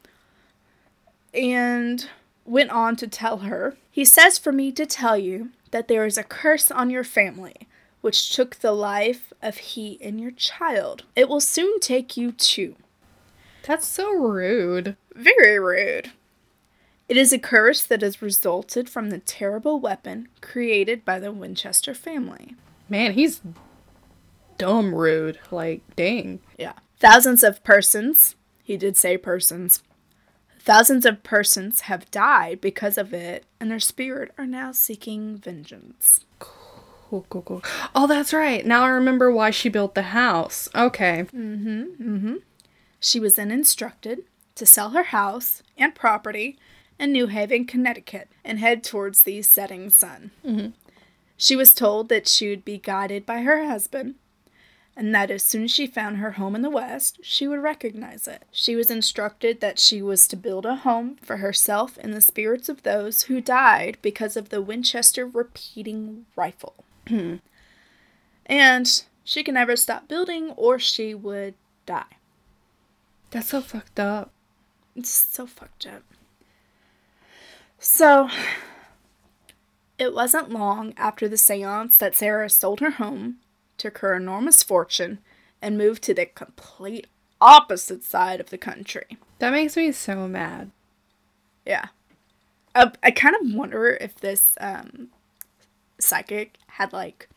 and went on to tell her, "He says for me to tell you that there is a curse on your family, which took the life of he and your child. It will soon take you too." That's so rude. Very rude. "It is a curse that has resulted from the terrible weapon created by the Winchester family." Man, he's dumb rude. Like, dang. Yeah. Thousands of persons, he did say persons, thousands of persons have died because of it, and their spirit are now seeking vengeance. Cool, cool, cool. Oh, that's right. Now I remember why she built the house. Okay. Mm-hmm, mm-hmm. She was then instructed to sell her house and property in New Haven, Connecticut, and head towards the setting sun. Mm-hmm. She was told that she would be guided by her husband, and that as soon as she found her home in the West, she would recognize it. She was instructed that she was to build a home for herself and the spirits of those who died because of the Winchester repeating rifle. And she can never stop building or she would die. That's so fucked up. It's so fucked up. So, it wasn't long after the seance that Sarah sold her home, took her enormous fortune, and moved to the complete opposite side of the country. That makes me so mad. Yeah. I, I kind of wonder if this um, psychic had, like,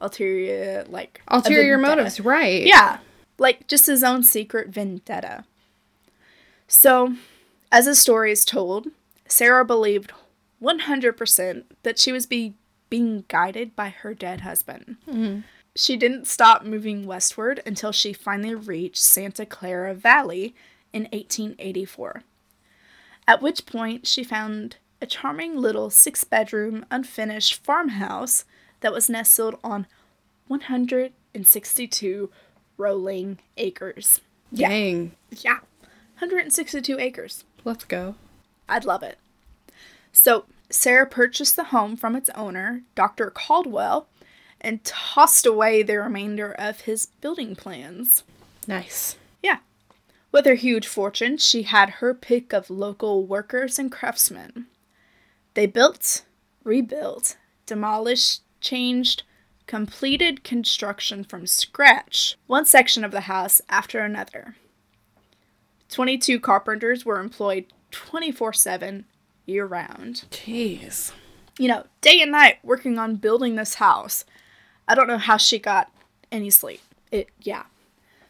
ulterior, like... Ulterior motives, right. Yeah. Like, just his own secret vendetta. So, as the story is told, Sarah believed one hundred percent that she was be- being guided by her dead husband. Mm-hmm. She didn't stop moving westward until she finally reached Santa Clara Valley in eighteen eighty-four, at which point she found a charming little six-bedroom, unfinished farmhouse that was nestled on one hundred sixty-two rolling acres. Dang. Yeah, yeah. one hundred sixty-two acres. Let's go. I'd love it. So, Sarah purchased the home from its owner, Doctor Caldwell, and tossed away the remainder of his building plans. Nice. Yeah. With her huge fortune, she had her pick of local workers and craftsmen. They built, rebuilt, demolished, changed, completed construction from scratch, one section of the house after another. twenty-two carpenters were employed twenty-four seven, year-round. Jeez. You know, day and night working on building this house. I don't know how she got any sleep. It, yeah.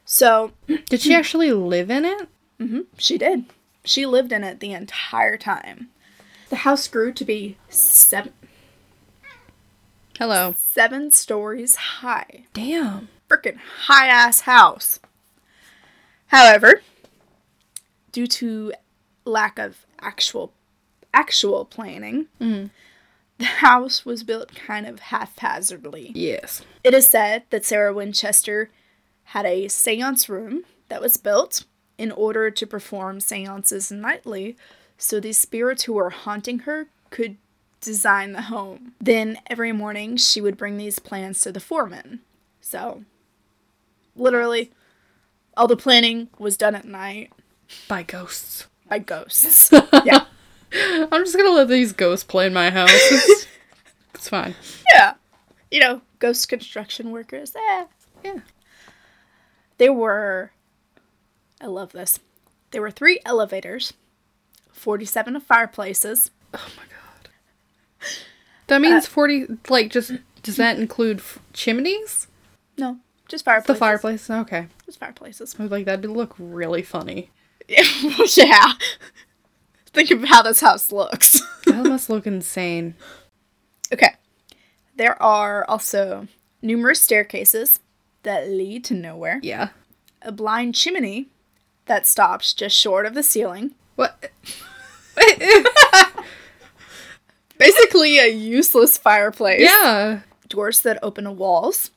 So... Did she actually live in it? Mm-hmm. She did. She lived in it the entire time. The house grew to be seven... Hello. Seven stories high. Damn. Frickin' high-ass house. However, due to lack of actual actual planning, mm-hmm. the house was built kind of haphazardly. Yes. It is said that Sarah Winchester had a seance room that was built in order to perform seances nightly so the spirits who were haunting her could design the home. Then every morning she would bring these plans to the foreman. So, literally, all the planning was done at night. By ghosts. By ghosts. Yeah. I'm just gonna let these ghosts play in my house. It's, it's fine. Yeah. You know, ghost construction workers. Eh. Yeah. There were, I love this, there were three elevators, forty-seven fireplaces. Oh my god. That means uh, forty, like, just, does that include f- chimneys? No, just fireplaces. The fireplaces, okay. Just fireplaces. I was like, that'd look really funny. Yeah. Think of how this house looks. That must look insane. Okay. There are also numerous staircases that lead to nowhere. Yeah. A blind chimney that stops just short of the ceiling. What? Basically a useless fireplace. Yeah. Doors that open to walls.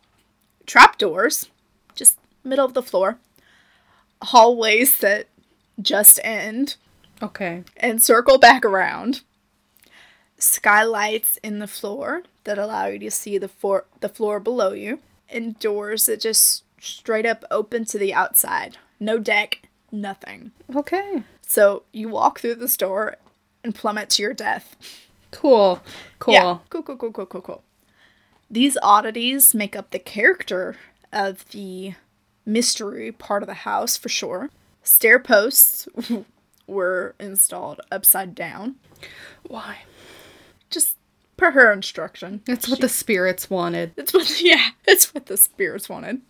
Trapdoors. Just middle of the floor. Hallways that just end. Okay. And circle back around. Skylights in the floor that allow you to see the, for- the floor below you. And doors that just straight up open to the outside. No deck, nothing. Okay. So you walk through this door and plummet to your death. Cool. Cool. Yeah. Cool, cool, cool, cool, cool, cool. These oddities make up the character of the mystery part of the house for sure. Stair posts were installed upside down. Why? Just per her instruction. That's what she, the spirits wanted. That's what, yeah, that's what the spirits wanted.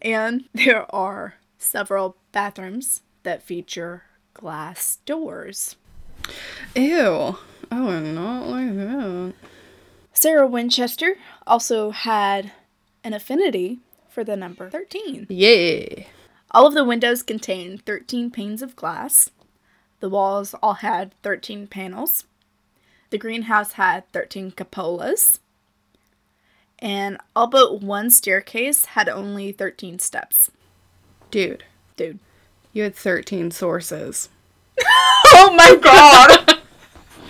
And there are several bathrooms that feature glass doors. Ew. Oh, not like that. Sarah Winchester also had an affinity for the number thirteen. Yeah. All of the windows contained thirteen panes of glass. The walls all had thirteen panels. The greenhouse had thirteen cupolas. And all but one staircase had only thirteen steps. Dude. Dude. You had thirteen sources. Oh my god!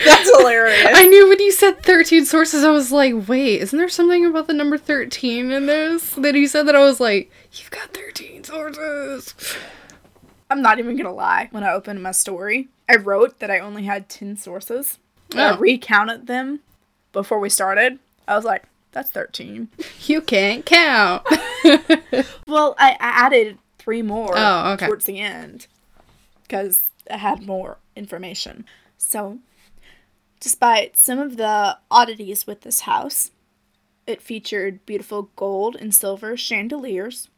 That's hilarious. I knew when you said thirteen sources, I was like, wait, isn't there something about the number thirteen in this? Then you said that, I was like, you've got thirteen sources. I'm not even gonna lie. When I opened my story, I wrote that I only had ten sources. Oh. I recounted them before we started. I was like, that's thirteen. You can't count. Well, I, I added three more oh, okay. towards the end because I had more information. So, despite some of the oddities with this house, it featured beautiful gold and silver chandeliers,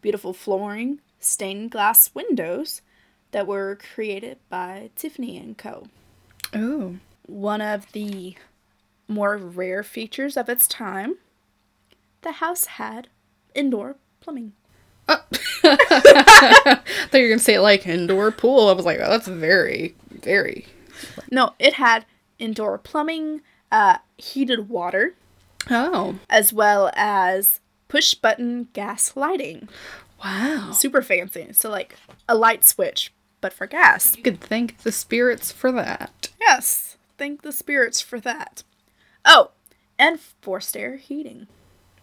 beautiful flooring, stained glass windows that were created by Tiffany and Co. Oh. One of the more rare features of its time, the house had indoor plumbing. Oh. I thought you were going to say like indoor pool. I was like, oh, that's very, very. No, it had indoor plumbing, uh, heated water. Oh. As well as push button gas lighting. Wow. Super fancy. So, like, a light switch, but for gas. You could thank the spirits for that. Yes. Thank the spirits for that. Oh, and forced air heating.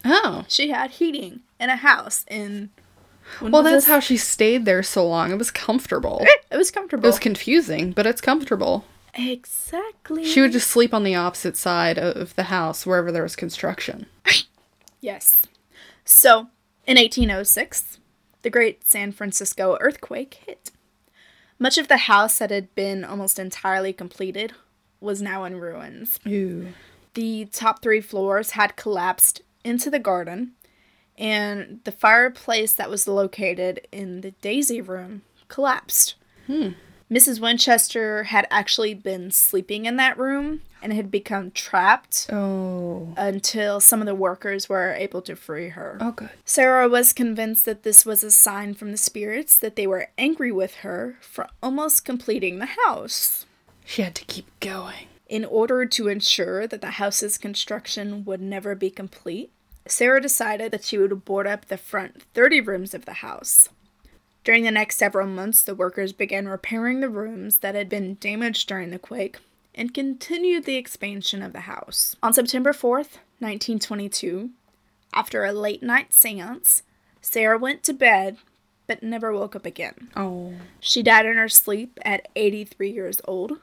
Oh. She had heating in a house in When well, that's this? how she stayed there so long. It was comfortable. It was comfortable. It was confusing, but it's comfortable. Exactly. She would just sleep on the opposite side of the house, wherever there was construction. Yes. So, in eighteen oh six, the Great San Francisco Earthquake hit. Much of the house that had been almost entirely completed was now in ruins. Ooh. The top three floors had collapsed into the garden, and the fireplace that was located in the daisy room collapsed. Hmm. Missus Winchester had actually been sleeping in that room and had become trapped oh. until some of the workers were able to free her. Oh, good. Sarah was convinced that this was a sign from the spirits that they were angry with her for almost completing the house. She had to keep going. In order to ensure that the house's construction would never be complete, Sarah decided that she would board up the front thirty rooms of the house. During the next several months, the workers began repairing the rooms that had been damaged during the quake and continued the expansion of the house. On September fourth, nineteen twenty-two, after a late-night seance, Sarah went to bed but never woke up again. Oh. She died in her sleep at eighty-three years old,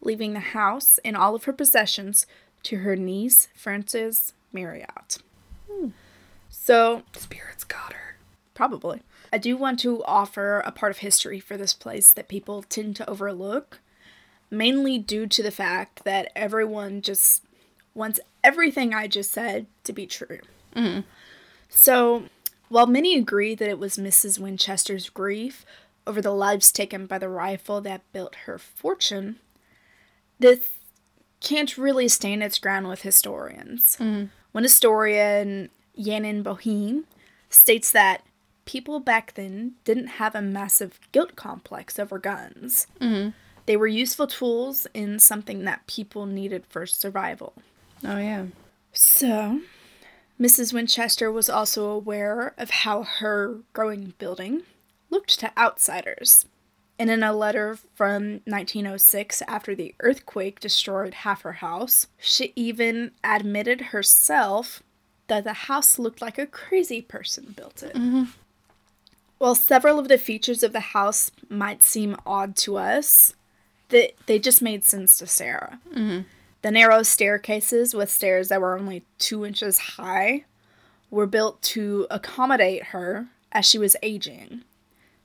leaving the house and all of her possessions to her niece, Frances Marriott. Hmm. So, spirits got her. Probably. I do want to offer a part of history for this place that people tend to overlook, mainly due to the fact that everyone just wants everything I just said to be true. Mm-hmm. So, while many agree that it was Missus Winchester's grief over the lives taken by the rifle that built her fortune, this can't really stand its ground with historians. Mm-hmm. One historian, Yanin Bohim, states that people back then didn't have a massive guilt complex over guns. Mm-hmm. They were useful tools in something that people needed for survival. Oh, yeah. So, Missus Winchester was also aware of how her growing building looked to outsiders. And in a letter from nineteen oh six, after the earthquake destroyed half her house, she even admitted herself that the house looked like a crazy person built it. Mm-hmm. While several of the features of the house might seem odd to us, they, they just made sense to Sarah. Mm-hmm. The narrow staircases with stairs that were only two inches high were built to accommodate her as she was aging.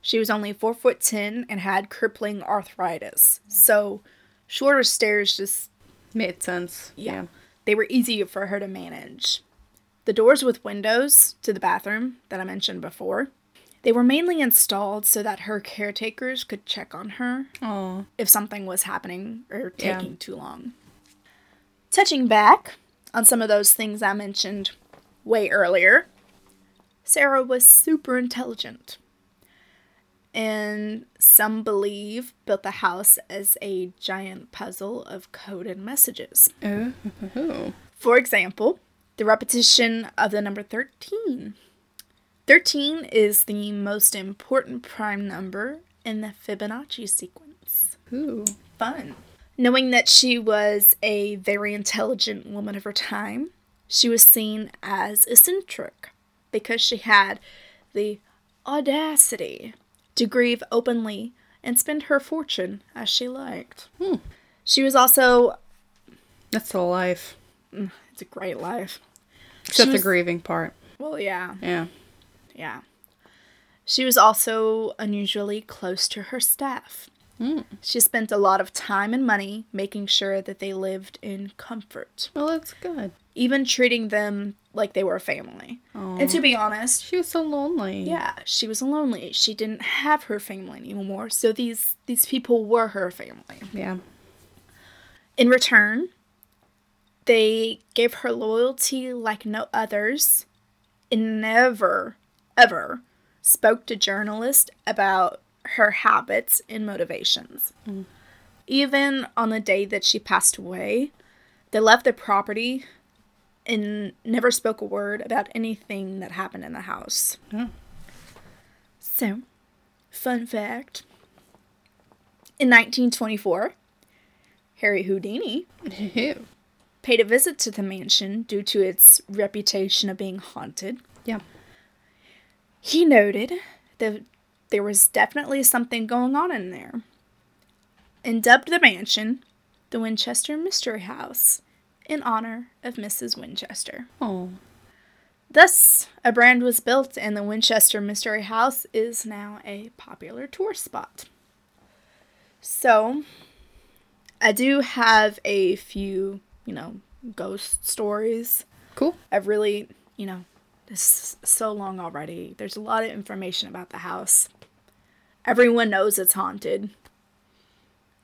She was only four foot ten and had crippling arthritis. Yeah. So shorter stairs just made sense. Yeah, yeah. They were easier for her to manage. The doors with windows to the bathroom that I mentioned before, they were mainly installed so that her caretakers could check on her Aww. if something was happening or taking yeah. too long. Touching back on some of those things I mentioned way earlier, Sarah was super intelligent. And some believe built the house as a giant puzzle of coded messages. Oh. For example, the repetition of the number thirteen. thirteen is the most important prime number in the Fibonacci sequence. Ooh. Fun. Knowing that she was a very intelligent woman of her time, she was seen as eccentric because she had the audacity to grieve openly and spend her fortune as she liked. Hmm. She was also... That's the life. It's a great life. Except was, the grieving part. Well, yeah. Yeah. Yeah. She was also unusually close to her staff. Mm. She spent a lot of time and money making sure that they lived in comfort. Well, that's good. Even treating them like they were family. Aww. And to be honest, she was so lonely. Yeah, she was lonely. She didn't have her family anymore, so these, these people were her family. Yeah. In return, they gave her loyalty like no others and never... ever spoke to journalists about her habits and motivations. Mm. Even on the day that she passed away, they left the property and never spoke a word about anything that happened in the house. Yeah. So, fun fact. In nineteen twenty-four, Harry Houdini paid a visit to the mansion due to its reputation of being haunted. Yeah. He noted The, there was definitely something going on in there. And dubbed the mansion the Winchester Mystery House in honor of Missus Winchester. Oh. Thus, a brand was built, and the Winchester Mystery House is now a popular tourist spot. So, I do have a few, you know, ghost stories. Cool. I've really, you know, it's so long already. There's a lot of information about the house. Everyone knows it's haunted.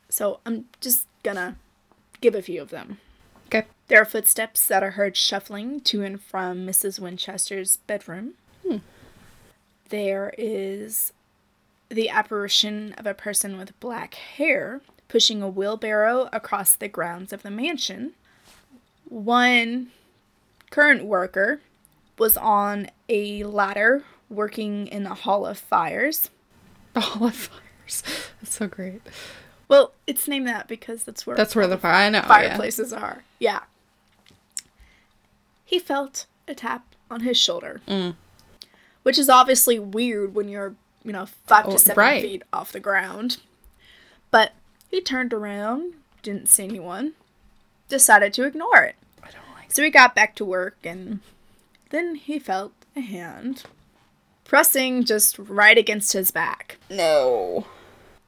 So, I'm just gonna give a few of them. Okay. There are footsteps that are heard shuffling to and from Missus Winchester's bedroom. Hmm. There is the apparition of a person with black hair pushing a wheelbarrow across the grounds of the mansion. One current worker was on a ladder working in the Hall of Fires. The Hall of Fires. That's so great. Well, it's named that because that's where, that's where the fire, I know, fireplaces yeah. are. Yeah. He felt a tap on his shoulder, mm. which is obviously weird when you're, you know, five oh, to seven right. feet off the ground. But he turned around, didn't see anyone, decided to ignore it. I don't like So he got back to work, and then he felt a hand pressing just right against his back. No.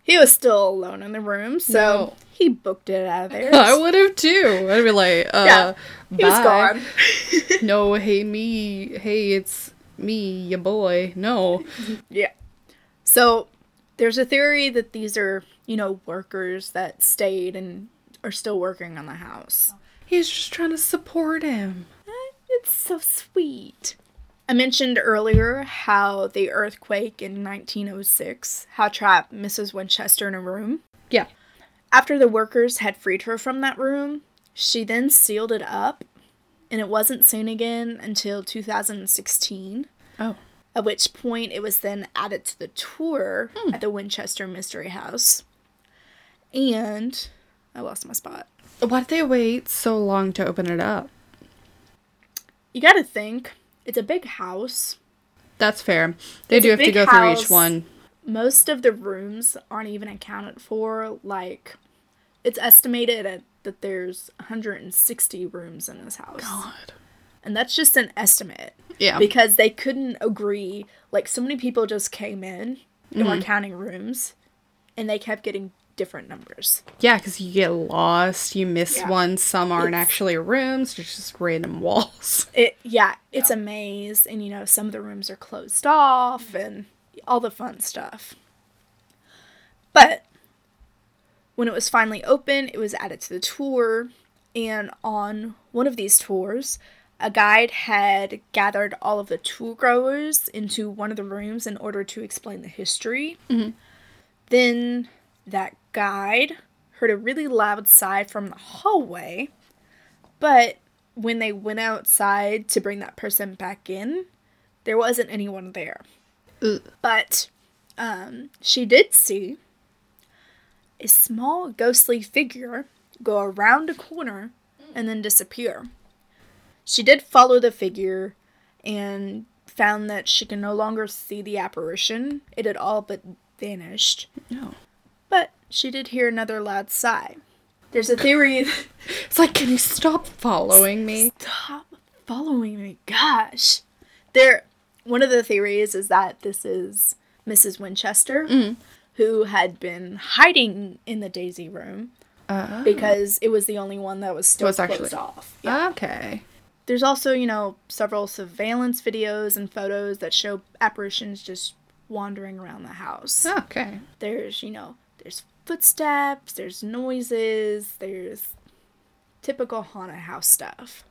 He was still alone in the room, so no. he booked it out of there. I would have, too. I'd be like, uh, yeah, he bye. was gone. No, hey, me. Hey, it's me, your boy. No. Yeah. So, there's a theory that these are, you know, workers that stayed and are still working on the house. He's just trying to support him. It's so sweet. I mentioned earlier how the earthquake in nineteen oh six, how trapped Missus Winchester in a room. Yeah. After the workers had freed her from that room, she then sealed it up, and it wasn't seen again until two thousand sixteen. Oh. At which point it was then added to the tour hmm. at the Winchester Mystery House. And I lost my spot. Why did they wait so long to open it up? You gotta think. It's a big house. That's fair. They it's do have to go house. through each one. Most of the rooms aren't even accounted for. Like, it's estimated at, that there's one hundred sixty rooms in this house. God. And that's just an estimate. Yeah. Because they couldn't agree. Like, so many people just came in and mm-hmm. were counting rooms. And they kept getting different numbers. Yeah, because you get lost, you miss yeah. one, some aren't it's, actually rooms, there's just random walls. It Yeah, it's yeah. a maze, and you know, some of the rooms are closed off, and all the fun stuff. But, when it was finally open, it was added to the tour, and on one of these tours, a guide had gathered all of the tour growers into one of the rooms in order to explain the history. Mm-hmm. Then, that guide heard a really loud sigh from the hallway, but when they went outside to bring that person back in, there wasn't anyone there. Ugh. But um, she did see a small ghostly figure go around a corner and then disappear. She did follow the figure and found that she can no longer see the apparition. It had all but vanished. No. But she did hear another loud sigh. There's a theory. It's like, can you stop following me? Stop following me. Gosh. There, one of the theories is that this is Missus Winchester, mm. who had been hiding in the Daisy Room uh, because it was the only one that was still was closed actually... off. Yeah. Okay. There's also, you know, several surveillance videos and photos that show apparitions just wandering around the house. Okay. There's, you know... There's footsteps, there's noises, there's typical haunted house stuff.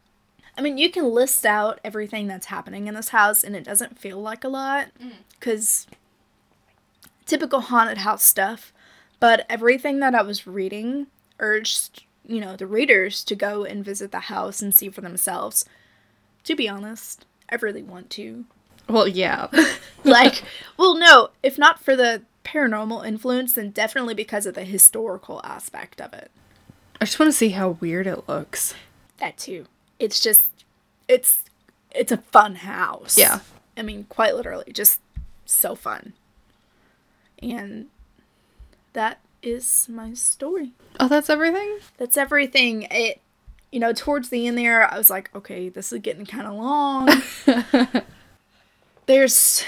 I mean, you can list out everything that's happening in this house, and it doesn't feel like a lot, because typical haunted house stuff, but everything that I was reading urged, you know, the readers to go and visit the house and see for themselves. To be honest, I really want to. Well, yeah. Like, well, no, if not for the paranormal influence, and definitely because of the historical aspect of it. I just want to see how weird it looks. That too. It's just, it's, it's a fun house. Yeah. I mean, quite literally, just so fun. And that is my story. Oh, that's everything? That's everything. It, you know, towards the end there, I was like, okay, this is getting kind of long. There's,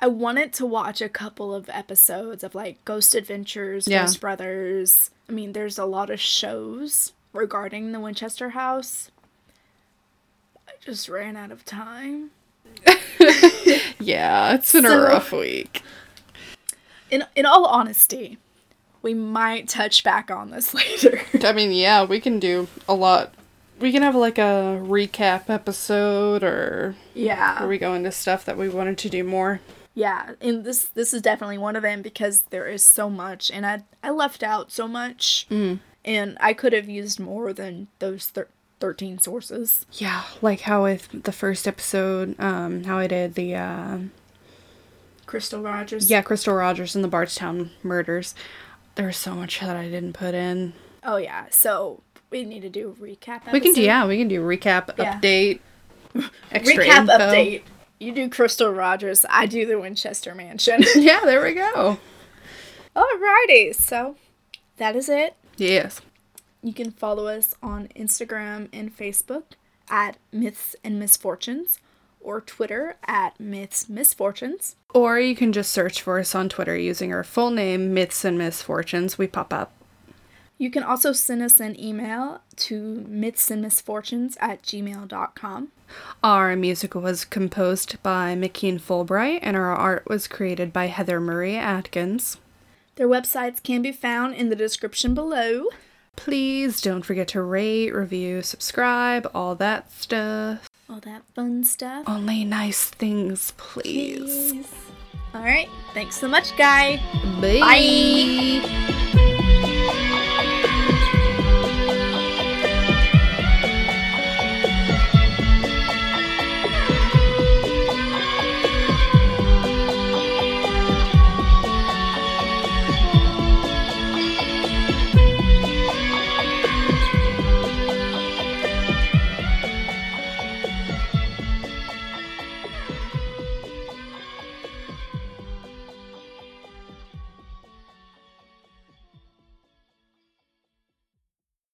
I wanted to watch a couple of episodes of, like, Ghost Adventures, yeah. Ghost Brothers. I mean, there's a lot of shows regarding the Winchester House. I just ran out of time. Yeah, it's been so, a rough week. In in all honesty, we might touch back on this later. I mean, yeah, we can do a lot. We can have, like, a recap episode or... Yeah. Where we go into stuff that we wanted to do more. Yeah, and this this is definitely one of them because there is so much, and I, I left out so much, mm. and I could have used more than those thir- thirteen sources. Yeah, like how with the first episode, um, how I did the... Uh... Crystal Rogers? Yeah, Crystal Rogers and the Bardstown murders. There was so much that I didn't put in. Oh, yeah, so... We need to do a recap episode. We can do, yeah, we can do recap, yeah. update, extra Recap, info. update. You do Crystal Rogers, I do the Winchester Mansion. Yeah, there we go. Alrighty, so that is it. Yes. You can follow us on Instagram and Facebook at Myths and Misfortunes, or Twitter at Myths Misfortunes. Or you can just search for us on Twitter using our full name, Myths and Misfortunes. We pop up. You can also send us an email to mythsandmisfortunes at gmail dot com. Our music was composed by McKean Fulbright, and our art was created by Heather Marie Atkins. Their websites can be found in the description below. Please don't forget to rate, review, subscribe, all that stuff. All that fun stuff. Only nice things, please. please. All right. Thanks so much, guy. Bye. Bye.